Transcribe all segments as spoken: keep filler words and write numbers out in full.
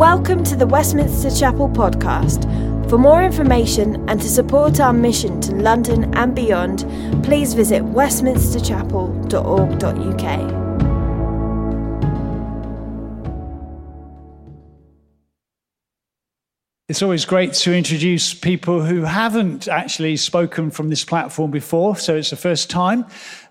Welcome to the Westminster Chapel podcast. For more information and to support our mission to London and beyond, please visit westminster chapel dot org dot u k. It's always great to introduce people who haven't actually spoken from this platform before, so it's the first time,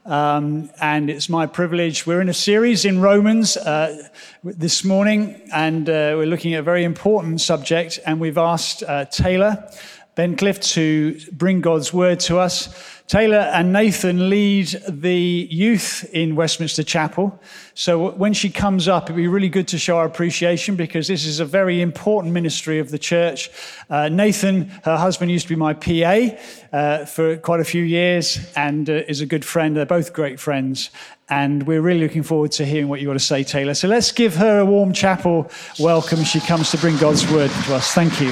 um, and it's my privilege. We're in a series in Romans uh, this morning, and uh, we're looking at a very important subject, and we've asked uh, Taylor Bentliff to bring God's word to us. Taylor and Nathan lead the youth in Westminster Chapel. So when she comes up, it'd be really good to show our appreciation because this is a very important ministry of the church. Uh, Nathan, her husband, used to be my P A uh, for quite a few years and uh, is a good friend. They're both great friends. And we're really looking forward to hearing what you got to say, Taylor. So let's give her a warm chapel welcome. She comes to bring God's word to us. Thank you.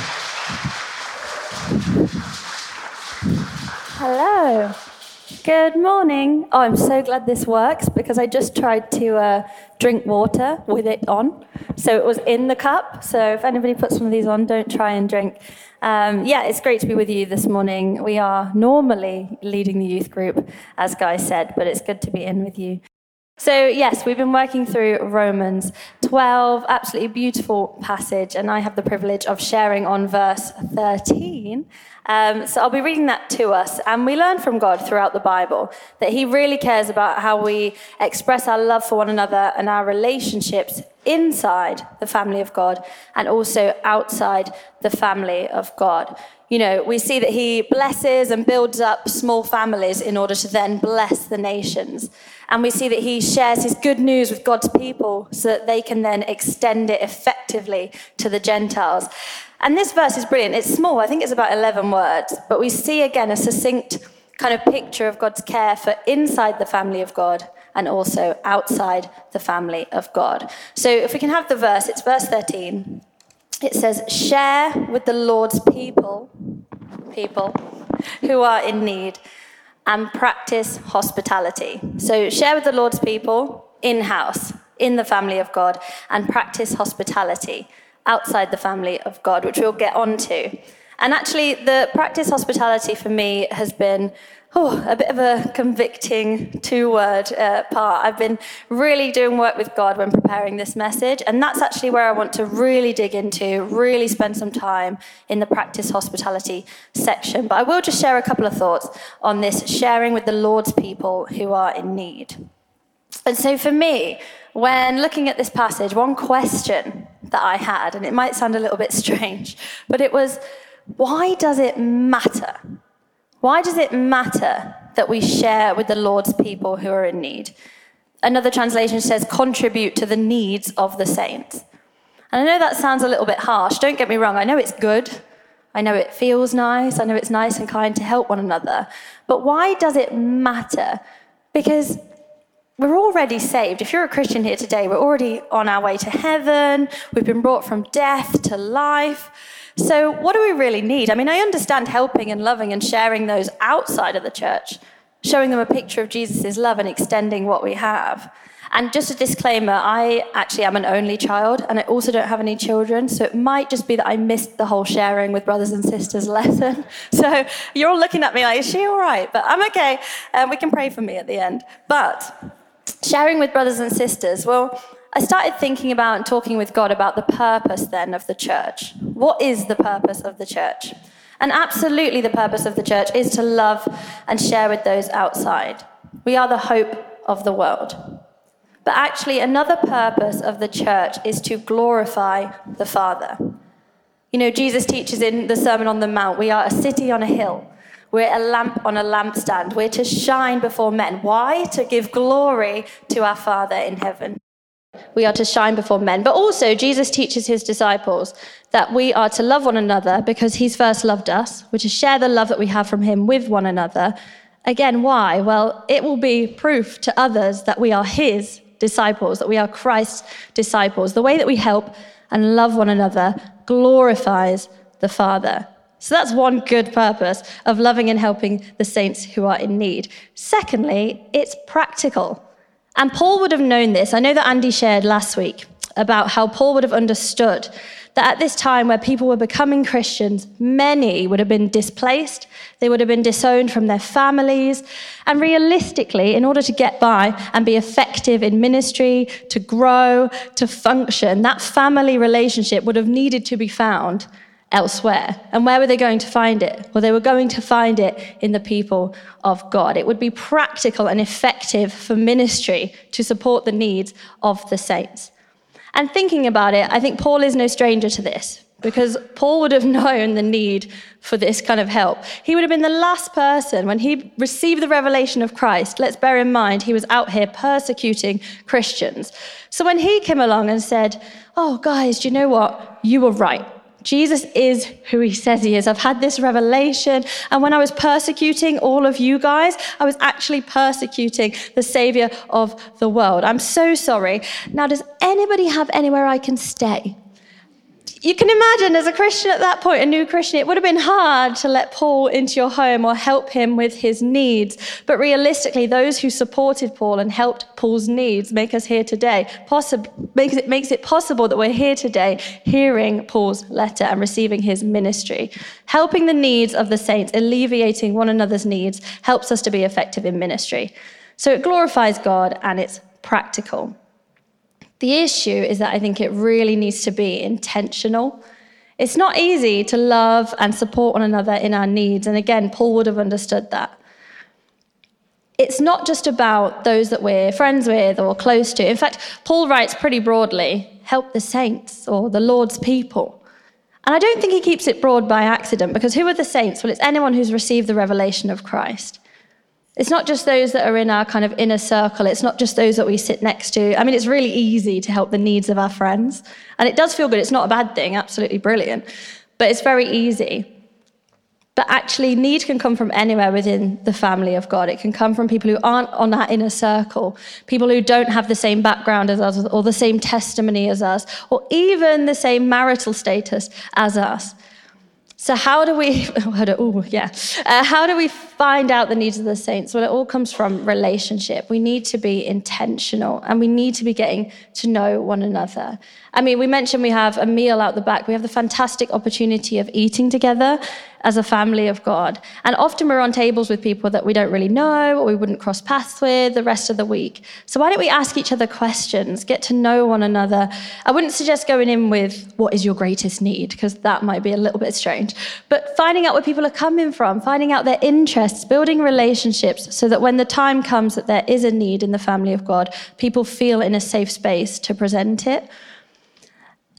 Hello. Good morning. Oh, I'm so glad this works because I just tried to uh, drink water with it on. So it was in the cup. So if anybody puts some of these on, don't try and drink. Um, yeah, it's great to be with you this morning. We are normally leading the youth group, as Guy said, but it's good to be in with you. So yes, we've been working through Romans twelve, absolutely beautiful passage, and I have the privilege of sharing on verse thirteen. Um, so I'll be reading that to us, and we learn from God throughout the Bible that he really cares about how we express our love for one another and our relationships inside the family of God and also outside the family of God. You know, we see that he blesses and builds up small families in order to then bless the nations. And we see that he shares his good news with God's people so that they can then extend it effectively to the Gentiles. And this verse is brilliant. It's small. I think it's about eleven words. But we see, again, a succinct kind of picture of God's care for inside the family of God and also outside the family of God. So if we can have the verse, it's verse thirteen. It says, share with the Lord's people, people who are in need, and practice hospitality. So share with the Lord's people in-house, in the family of God, and practice hospitality outside the family of God, which we'll get on to. And actually, the practice hospitality for me has been oh, a bit of a convicting two-word uh, part. I've been really doing work with God when preparing this message, and that's actually where I want to really dig into, really spend some time in the practice hospitality section. But I will just share a couple of thoughts on this sharing with the Lord's people who are in need. And so for me, when looking at this passage, one question that I had, and it might sound a little bit strange, but it was, why does it matter? Why does it matter that we share with the Lord's people who are in need? Another translation says, contribute to the needs of the saints. And I know that sounds a little bit harsh. Don't get me wrong. I know it's good. I know it feels nice. I know it's nice and kind to help one another. But why does it matter? Because we're already saved. If you're a Christian here today, we're already on our way to heaven. We've been brought from death to life. So what do we really need? I mean, I understand helping and loving and sharing those outside of the church, showing them a picture of Jesus' love and extending what we have. And just a disclaimer, I actually am an only child, and I also don't have any children, so it might just be that I missed the whole sharing with brothers and sisters lesson. So you're all looking at me like, is she all right? But I'm okay. Um, we can pray for me at the end. But sharing with brothers and sisters, well, I started thinking about and talking with God about the purpose then of the church. What is the purpose of the church? And absolutely the purpose of the church is to love and share with those outside. We are the hope of the world. But actually another purpose of the church is to glorify the Father. You know, Jesus teaches in the Sermon on the Mount, we are a city on a hill. We're a lamp on a lampstand. We're to shine before men. Why? To give glory to our Father in heaven. We are to shine before men. But also, Jesus teaches his disciples that we are to love one another because he's first loved us. We're to share the love that we have from him with one another. Again, why? Well, it will be proof to others that we are his disciples, that we are Christ's disciples. The way that we help and love one another glorifies the Father. So that's one good purpose of loving and helping the saints who are in need. Secondly, it's practical. And Paul would have known this. I know that Andy shared last week about how Paul would have understood that at this time where people were becoming Christians, many would have been displaced, they would have been disowned from their families, and realistically, in order to get by and be effective in ministry, to grow, to function, that family relationship would have needed to be found elsewhere. And where were they going to find it? Well, they were going to find it in the people of God. It would be practical and effective for ministry to support the needs of the saints. And thinking about it, I think Paul is no stranger to this, because Paul would have known the need for this kind of help. He would have been the last person when he received the revelation of Christ. Let's bear in mind, he was out here persecuting Christians. So when he came along and said, "Oh, guys, do you know what? You were right. Jesus is who he says he is. I've had this revelation. And when I was persecuting all of you guys, I was actually persecuting the Savior of the world. I'm so sorry. Now, does anybody have anywhere I can stay?" You can imagine, as a Christian at that point, a new Christian, it would have been hard to let Paul into your home or help him with his needs. But realistically, those who supported Paul and helped Paul's needs make us here today. Possib- makes it, makes it possible that we're here today hearing Paul's letter and receiving his ministry. Helping the needs of the saints, alleviating one another's needs, helps us to be effective in ministry. So it glorifies God and it's practical. The issue is that I think it really needs to be intentional. It's not easy to love and support one another in our needs. And again, Paul would have understood that. It's not just about those that we're friends with or close to. In fact, Paul writes pretty broadly, help the saints or the Lord's people. And I don't think he keeps it broad by accident, because who are the saints? Well, it's anyone who's received the revelation of Christ. It's not just those that are in our kind of inner circle. It's not just those that we sit next to. I mean, it's really easy to help the needs of our friends. And it does feel good. It's not a bad thing. Absolutely brilliant. But it's very easy. But actually, need can come from anywhere within the family of God. It can come from people who aren't on that inner circle, people who don't have the same background as us or the same testimony as us, or even the same marital status as us. So how do we, oh yeah, uh, how do we find out the needs of the saints? Well, it all comes from relationship. We need to be intentional and we need to be getting to know one another. I mean, we mentioned we have a meal out the back. We have the fantastic opportunity of eating together as a family of God. And often we're on tables with people that we don't really know or we wouldn't cross paths with the rest of the week. So why don't we ask each other questions, get to know one another? I wouldn't suggest going in with, what is your greatest need? Because that might be a little bit strange. But finding out where people are coming from, finding out their interests, building relationships so that when the time comes that there is a need in the family of God, people feel in a safe space to present it.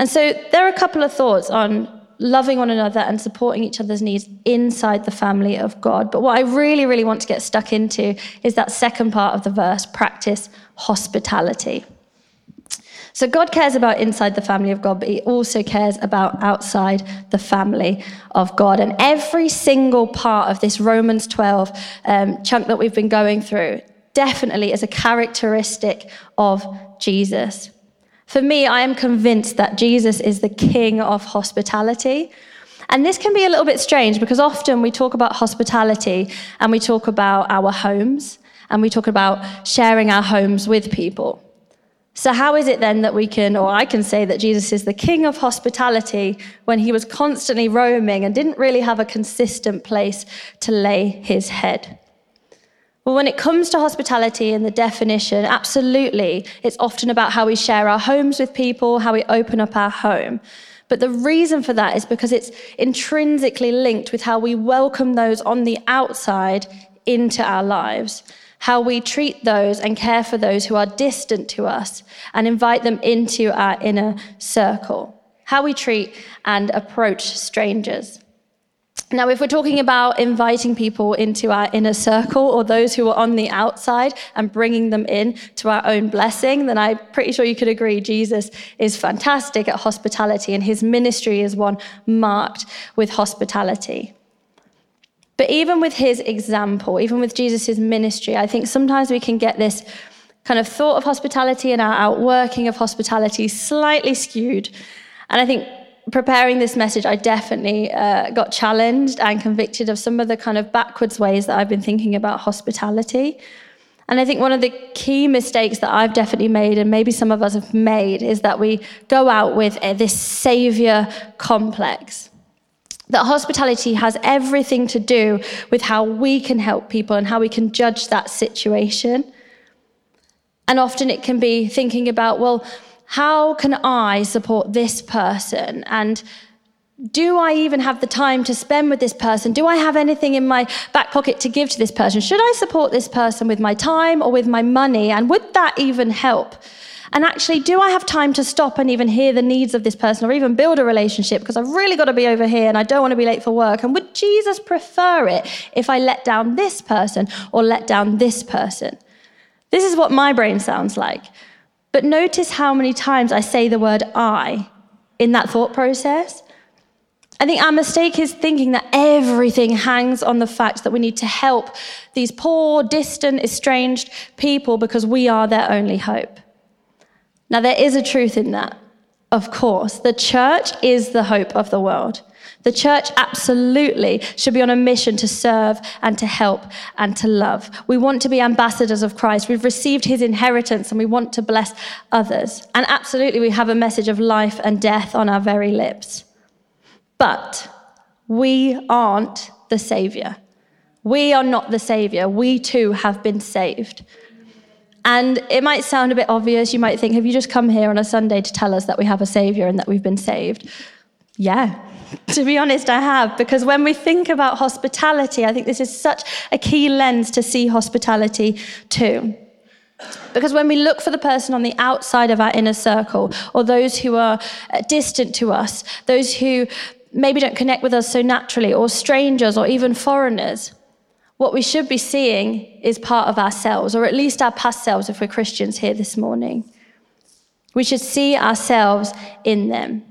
And so there are a couple of thoughts on loving one another and supporting each other's needs inside the family of God. But what I really, really want to get stuck into is that second part of the verse, practice hospitality. So God cares about inside the family of God, but he also cares about outside the family of God. And every single part of this Romans twelve um, chunk that we've been going through definitely is a characteristic of Jesus. For me, I am convinced that Jesus is the King of hospitality. And this can be a little bit strange because often we talk about hospitality and we talk about our homes and we talk about sharing our homes with people. So how is it then that we can, or I can say that Jesus is the King of hospitality when he was constantly roaming and didn't really have a consistent place to lay his head? Well, when it comes to hospitality and the definition, absolutely, it's often about how we share our homes with people, how we open up our home. But the reason for that is because it's intrinsically linked with how we welcome those on the outside into our lives, how we treat those and care for those who are distant to us and invite them into our inner circle, how we treat and approach strangers. Now, if we're talking about inviting people into our inner circle or those who are on the outside and bringing them in to our own blessing, then I'm pretty sure you could agree Jesus is fantastic at hospitality and his ministry is one marked with hospitality. But even with his example, even with Jesus' ministry, I think sometimes we can get this kind of thought of hospitality and our outworking of hospitality slightly skewed. And I think preparing this message, I definitely uh, got challenged and convicted of some of the kind of backwards ways that I've been thinking about hospitality. And I think one of the key mistakes that I've definitely made, and maybe some of us have made, is that we go out with this savior complex. That hospitality has everything to do with how we can help people and how we can judge that situation. And often it can be thinking about, well, how can I support this person? And do I even have the time to spend with this person? Do I have anything in my back pocket to give to this person? Should I support this person with my time or with my money? And would that even help? And actually, do I have time to stop and even hear the needs of this person or even build a relationship? Because I've really got to be over here and I don't want to be late for work. And would Jesus prefer it if I let down this person or let down this person? This is what my brain sounds like. But notice how many times I say the word I in that thought process. I think our mistake is thinking that everything hangs on the fact that we need to help these poor, distant, estranged people because we are their only hope. Now, there is a truth in that, of course. The church is the hope of the world. The church absolutely should be on a mission to serve and to help and to love. We want to be ambassadors of Christ. We've received his inheritance and we want to bless others. And absolutely, we have a message of life and death on our very lips. But we aren't the Savior. We are not the Savior. We too have been saved. And it might sound a bit obvious. You might think, have you just come here on a Sunday to tell us that we have a Savior and that we've been saved? Yeah, to be honest, I have. Because when we think about hospitality, I think this is such a key lens to see hospitality too. Because when we look for the person on the outside of our inner circle, or those who are distant to us, those who maybe don't connect with us so naturally, or strangers, or even foreigners, what we should be seeing is part of ourselves, or at least our past selves if we're Christians here this morning. We should see ourselves in them.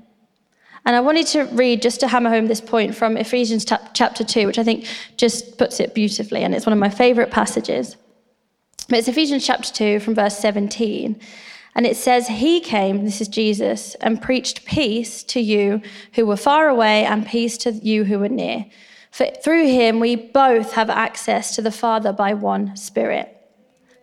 And I wanted to read, just to hammer home this point, from Ephesians chapter two, which I think just puts it beautifully, and it's one of my favourite passages. But it's Ephesians chapter two from verse seventeen. And it says, he came, this is Jesus, and preached peace to you who were far away and peace to you who were near. For through him, we both have access to the Father by one Spirit.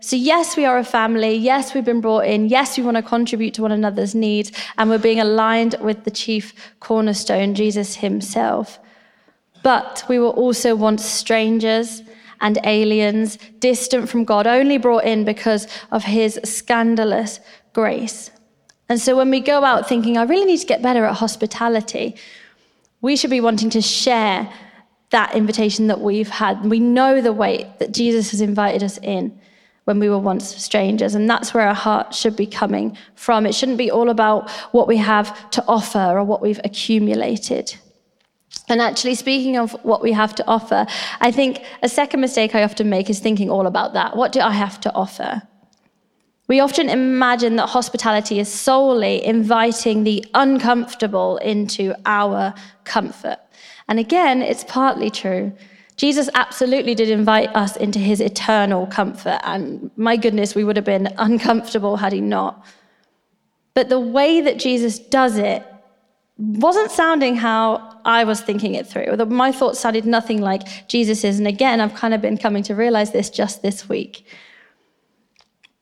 So yes, we are a family. Yes, we've been brought in. Yes, we want to contribute to one another's needs. And we're being aligned with the chief cornerstone, Jesus himself. But we were also once strangers and aliens, distant from God, only brought in because of his scandalous grace. And so when we go out thinking, I really need to get better at hospitality, we should be wanting to share that invitation that we've had. We know the weight that Jesus has invited us in when we were once strangers, and that's where our heart should be coming from. It shouldn't be all about what we have to offer or what we've accumulated. And actually, speaking of what we have to offer, I think a second mistake I often make is thinking all about that. What do I have to offer? We often imagine that hospitality is solely inviting the uncomfortable into our comfort. And again, it's partly true. Jesus absolutely did invite us into his eternal comfort. And my goodness, we would have been uncomfortable had he not. But the way that Jesus does it wasn't sounding how I was thinking it through. My thoughts sounded nothing like Jesus's. And again, I've kind of been coming to realize this just this week.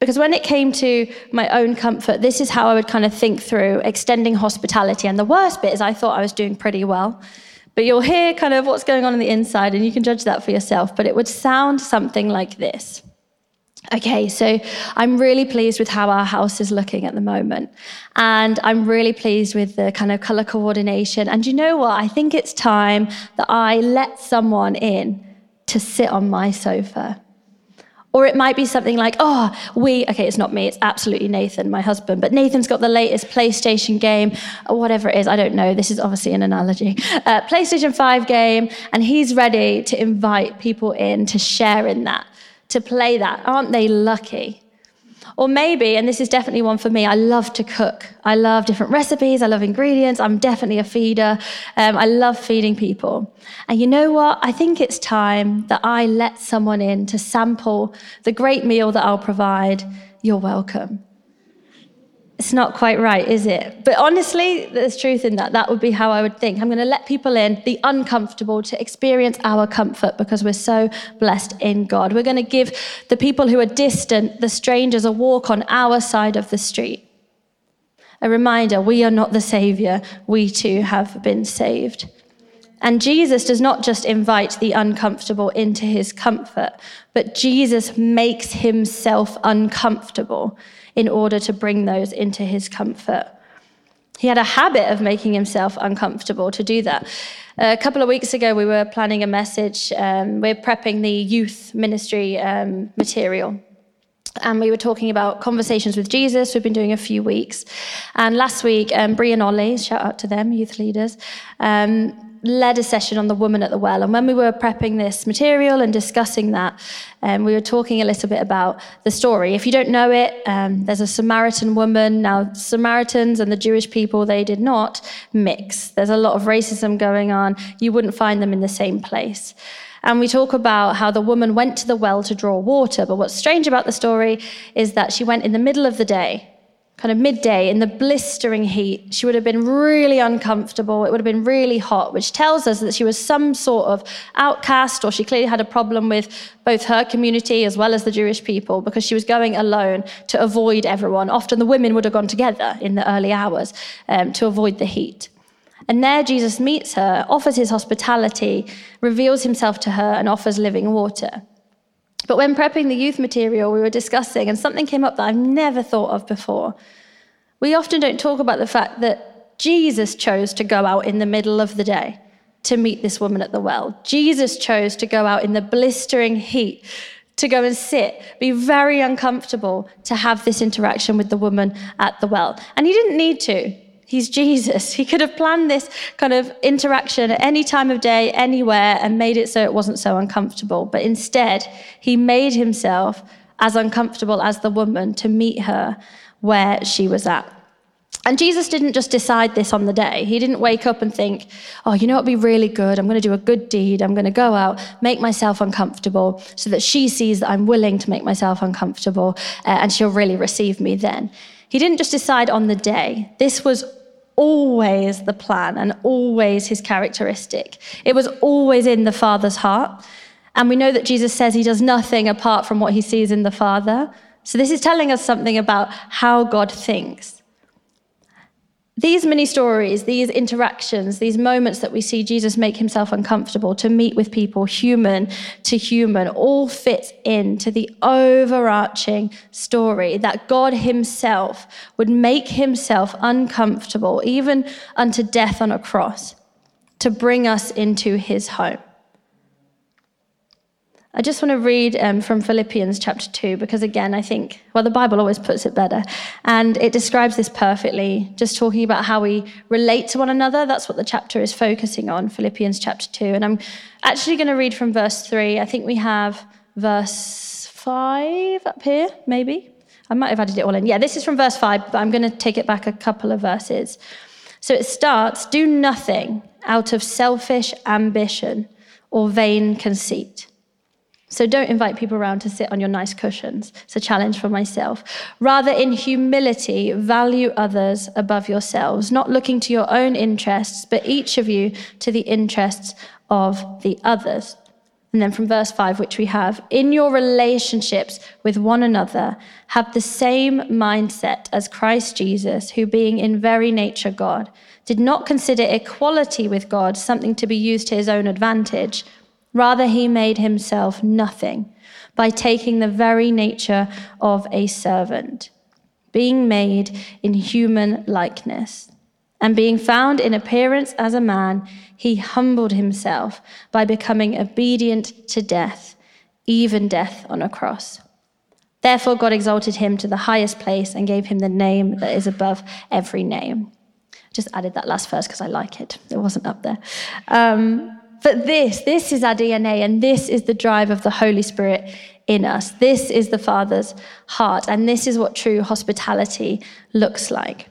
Because when it came to my own comfort, this is how I would kind of think through extending hospitality. And the worst bit is I thought I was doing pretty well. But you'll hear kind of what's going on in the inside, and you can judge that for yourself. But it would sound something like this. Okay, so I'm really pleased with how our house is looking at the moment. And I'm really pleased with the kind of colour coordination. And you know what? I think it's time that I let someone in to sit on my sofa. Or it might be something like, oh, we, okay, it's not me, it's absolutely Nathan, my husband, but Nathan's got the latest PlayStation game, or whatever it is, I don't know, this is obviously an analogy, uh, PlayStation five game, and he's ready to invite people in to share in that, to play that. Aren't they lucky? Or maybe, and this is definitely one for me, I love to cook. I love different recipes. I love ingredients. I'm definitely a feeder. Um, I love feeding people. And you know what? I think it's time that I let someone in to sample the great meal that I'll provide. You're welcome. It's not quite right, is it? But honestly, there's truth in that. That would be how I would think. I'm going to let people in, the uncomfortable, to experience our comfort because we're so blessed in God. We're going to give the people who are distant, the strangers, a walk on our side of the street. A reminder, we are not the Savior. We too have been saved. And Jesus does not just invite the uncomfortable into his comfort, but Jesus makes himself uncomfortable in order to bring those into his comfort. He had a habit of making himself uncomfortable to do that. A couple of weeks ago, we were planning a message. Um, we're prepping the youth ministry um, material. And we were talking about conversations with Jesus. We've been doing a few weeks. And last week, um, Brie and Ollie, shout out to them, youth leaders, um, led a session on the woman at the well. And when we were prepping this material and discussing that, um, we were talking a little bit about the story. If you don't know it, um, there's a Samaritan woman. Now, Samaritans and the Jewish people, they did not mix. There's a lot of racism going on. You wouldn't find them in the same place. And we talk about how the woman went to the well to draw water. But what's strange about the story is that she went in the middle of the day, kind of midday, in the blistering heat. She would have been really uncomfortable. It would have been really hot, which tells us that she was some sort of outcast, or she clearly had a problem with both her community as well as the Jewish people, because she was going alone to avoid everyone. Often the women would have gone together in the early hours um, to avoid the heat. And there Jesus meets her, offers his hospitality, reveals himself to her, and offers living water. But when prepping the youth material, we were discussing, and something came up that I've never thought of before. We often don't talk about the fact that Jesus chose to go out in the middle of the day to meet this woman at the well. Jesus chose to go out in the blistering heat, to go and sit, be very uncomfortable, to have this interaction with the woman at the well. And he didn't need to. He's Jesus. He could have planned this kind of interaction at any time of day, anywhere, and made it so it wasn't so uncomfortable. But instead, he made himself as uncomfortable as the woman to meet her where she was at. And Jesus didn't just decide this on the day. He didn't wake up and think, oh, you know what would be really good? I'm going to do a good deed. I'm going to go out, make myself uncomfortable so that she sees that I'm willing to make myself uncomfortable, uh, and she'll really receive me then. He didn't just decide on the day. This was always the plan and always his characteristic. It was always in the Father's heart. And we know that Jesus says he does nothing apart from what he sees in the Father. So this is telling us something about how God thinks. These mini stories, these interactions, these moments that we see Jesus make himself uncomfortable to meet with people, human to human, all fits into the overarching story that God himself would make himself uncomfortable, even unto death on a cross, to bring us into his home. I just want to read um, from Philippians chapter two, because again, I think, well, the Bible always puts it better. And it describes this perfectly, just talking about how we relate to one another. That's what the chapter is focusing on, Philippians chapter two. And I'm actually going to read from verse three. I think we have verse five up here, maybe. I might have added it all in. Yeah, this is from verse five, but I'm going to take it back a couple of verses. So it starts, do nothing out of selfish ambition or vain conceit. So don't invite people around to sit on your nice cushions. It's a challenge for myself. Rather, in humility, value others above yourselves, not looking to your own interests, but each of you to the interests of the others. And then from verse five, which we have, in your relationships with one another, have the same mindset as Christ Jesus, who being in very nature God, did not consider equality with God something to be used to his own advantage. Rather, he made himself nothing by taking the very nature of a servant, being made in human likeness. And being found in appearance as a man, he humbled himself by becoming obedient to death, even death on a cross. Therefore, God exalted him to the highest place and gave him the name that is above every name. Just added that last verse because I like it. It wasn't up there. Um, But this, this is our D N A, and this is the drive of the Holy Spirit in us. This is the Father's heart, and this is what true hospitality looks like.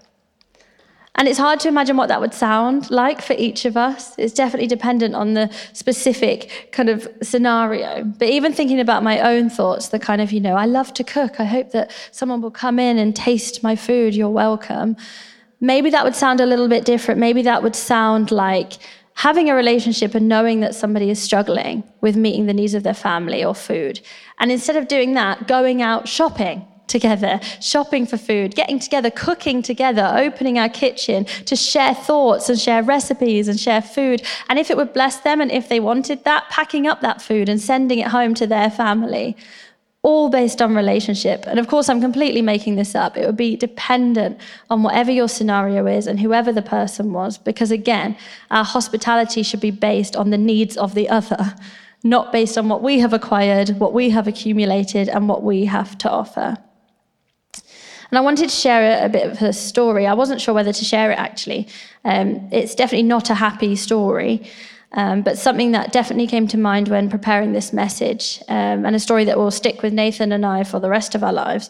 And it's hard to imagine what that would sound like for each of us. It's definitely dependent on the specific kind of scenario. But even thinking about my own thoughts, the kind of, you know, I love to cook. I hope that someone will come in and taste my food. You're welcome. Maybe that would sound a little bit different. Maybe that would sound like having a relationship and knowing that somebody is struggling with meeting the needs of their family or food. And instead of doing that, going out shopping together, shopping for food, getting together, cooking together, opening our kitchen to share thoughts and share recipes and share food. And if it would bless them and if they wanted that, packing up that food and sending it home to their family, all based on relationship. And of course, I'm completely making this up. It would be dependent on whatever your scenario is and whoever the person was, because again, our hospitality should be based on the needs of the other, not based on what we have acquired, what we have accumulated, and what we have to offer. And I wanted to share a bit of a story. I wasn't sure whether to share it, actually. Um, it's definitely not a happy story, um, but something that definitely came to mind when preparing this message, um, and a story that will stick with Nathan and I for the rest of our lives.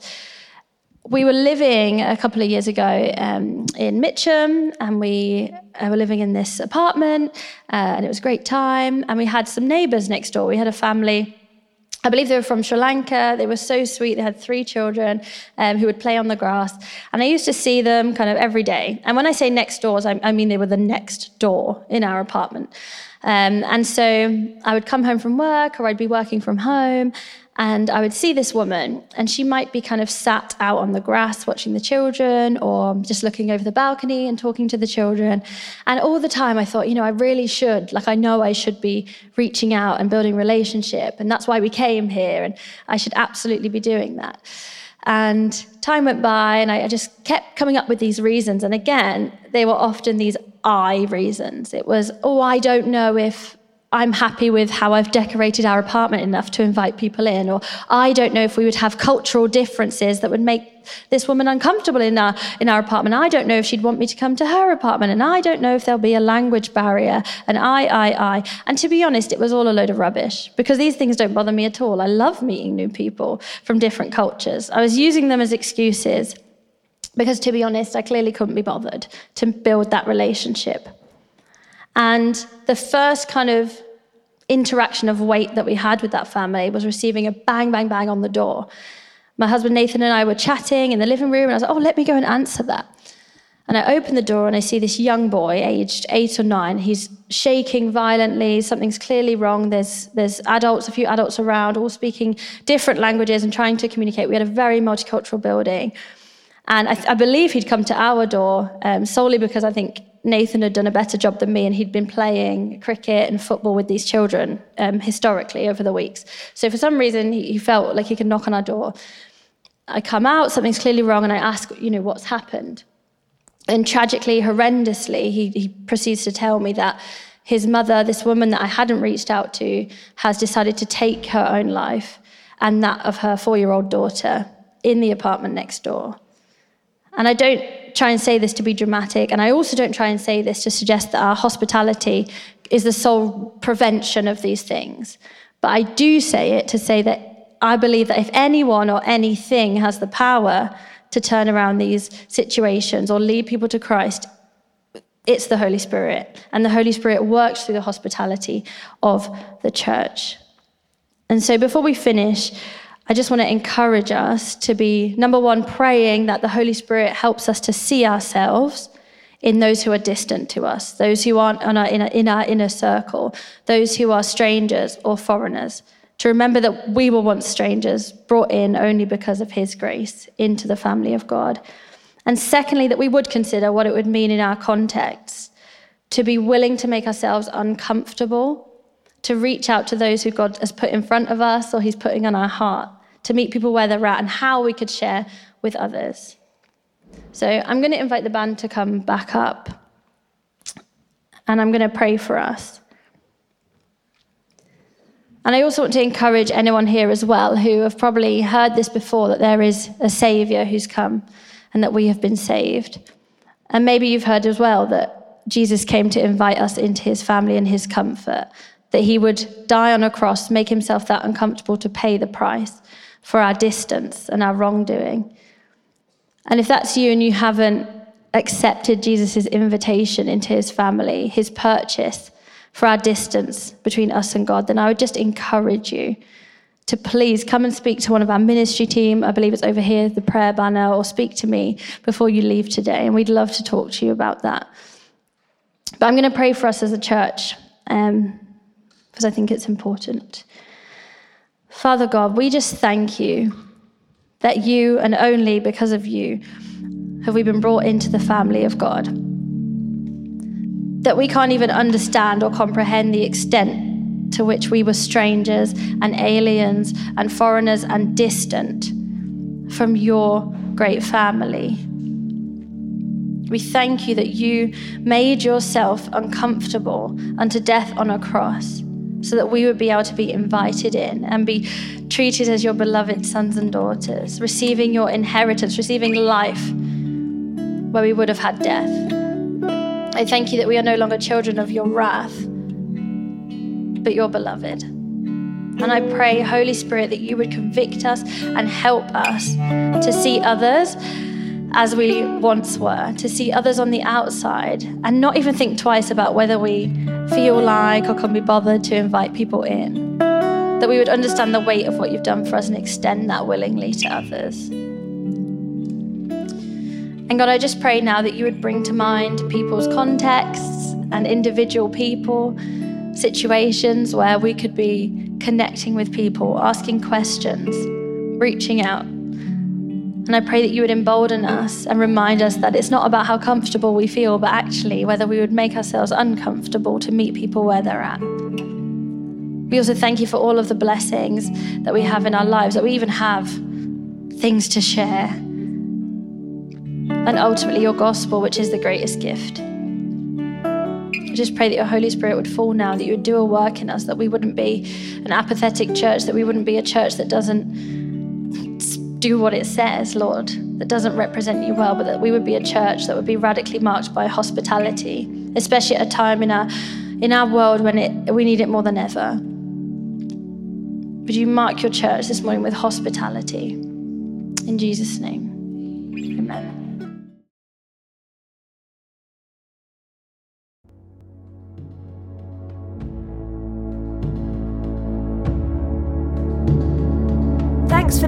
We were living a couple of years ago um, in Mitcham, and we were living in this apartment, uh, and it was a great time, and we had some neighbours next door. We had a family. I believe they were from Sri Lanka. They were so sweet. They had three children um, who would play on the grass. And I used to see them kind of every day. And when I say next doors, I, I mean they were the next door in our apartment. Um, and so I would come home from work, or I'd be working from home, and I would see this woman, and she might be kind of sat out on the grass watching the children, or just looking over the balcony and talking to the children. And all the time I thought, you know, I really should, like I know I should be reaching out and building relationship, and that's why we came here, and I should absolutely be doing that. And time went by, and I, I just kept coming up with these reasons. And again, they were often these I reasons. It was, oh, I don't know if I'm happy with how I've decorated our apartment enough to invite people in, or I don't know if we would have cultural differences that would make this woman uncomfortable in our in our apartment. I don't know if she'd want me to come to her apartment, and I don't know if there'll be a language barrier, and I, I, I. And to be honest, it was all a load of rubbish, because these things don't bother me at all. I love meeting new people from different cultures. I was using them as excuses because, to be honest, I clearly couldn't be bothered to build that relationship. And the first kind of interaction of weight that we had with that family was receiving a bang, bang, bang on the door. My husband Nathan and I were chatting in the living room, and I was like, oh, let me go and answer that. And I open the door, and I see this young boy, aged eight or nine. He's shaking violently. Something's clearly wrong. There's there's adults, a few adults around, all speaking different languages and trying to communicate. We had a very multicultural building. And I, th- I believe he'd come to our door um, solely because I think Nathan had done a better job than me, and he'd been playing cricket and football with these children um, historically over the weeks. So for some reason, he, he felt like he could knock on our door. I come out, something's clearly wrong, and I ask, you know, what's happened? And tragically, horrendously, he, he proceeds to tell me that his mother, this woman that I hadn't reached out to, has decided to take her own life and that of her four-year-old daughter in the apartment next door. And I don't try and say this to be dramatic, and I also don't try and say this to suggest that our hospitality is the sole prevention of these things. But I do say it to say that I believe that if anyone or anything has the power to turn around these situations or lead people to Christ, it's the Holy Spirit. And the Holy Spirit works through the hospitality of the church. And so before we finish, I just want to encourage us to be, number one, praying that the Holy Spirit helps us to see ourselves in those who are distant to us, those who aren't in our inner, in our inner circle, those who are strangers or foreigners, to remember that we were once strangers, brought in only because of his grace into the family of God. And secondly, that we would consider what it would mean in our context, to be willing to make ourselves uncomfortable, to reach out to those who God has put in front of us or he's putting on our heart, to meet people where they're at and how we could share with others. So I'm going to invite the band to come back up, and I'm going to pray for us. And I also want to encourage anyone here as well who have probably heard this before, that there is a Saviour who's come and that we have been saved. And maybe you've heard as well that Jesus came to invite us into his family and his comfort, that he would die on a cross, make himself that uncomfortable to pay the price for our distance and our wrongdoing. And if that's you and you haven't accepted Jesus' invitation into his family, his purchase for our distance between us and God, then I would just encourage you to please come and speak to one of our ministry team. I believe it's over here, the prayer banner, or speak to me before you leave today. And we'd love to talk to you about that. But I'm going to pray for us as a church, um, because I think it's important. Father God, we just thank you that you, and only because of you, have we been brought into the family of God. That we can't even understand or comprehend the extent to which we were strangers and aliens and foreigners and distant from your great family. We thank you that you made yourself uncomfortable unto death on a cross, so that we would be able to be invited in and be treated as your beloved sons and daughters, receiving your inheritance, receiving life where we would have had death. I thank you that we are no longer children of your wrath, but your beloved. And I pray, Holy Spirit, that you would convict us and help us to see others as we once were, to see others on the outside and not even think twice about whether we feel like or can be bothered to invite people in, that we would understand the weight of what you've done for us and extend that willingly to others. And God, I just pray now that you would bring to mind people's contexts and individual people, situations where we could be connecting with people, asking questions, reaching out. And I pray that you would embolden us and remind us that it's not about how comfortable we feel, but actually whether we would make ourselves uncomfortable to meet people where they're at. We also thank you for all of the blessings that we have in our lives, that we even have things to share. And ultimately your gospel, which is the greatest gift. I just pray that your Holy Spirit would fall now, that you would do a work in us, that we wouldn't be an apathetic church, that we wouldn't be a church that doesn't do what it says, Lord, that doesn't represent you well, but that we would be a church that would be radically marked by hospitality, especially at a time in our in our world when it we need it more than ever. Would you mark your church this morning with hospitality? In Jesus' name, amen. Thanks for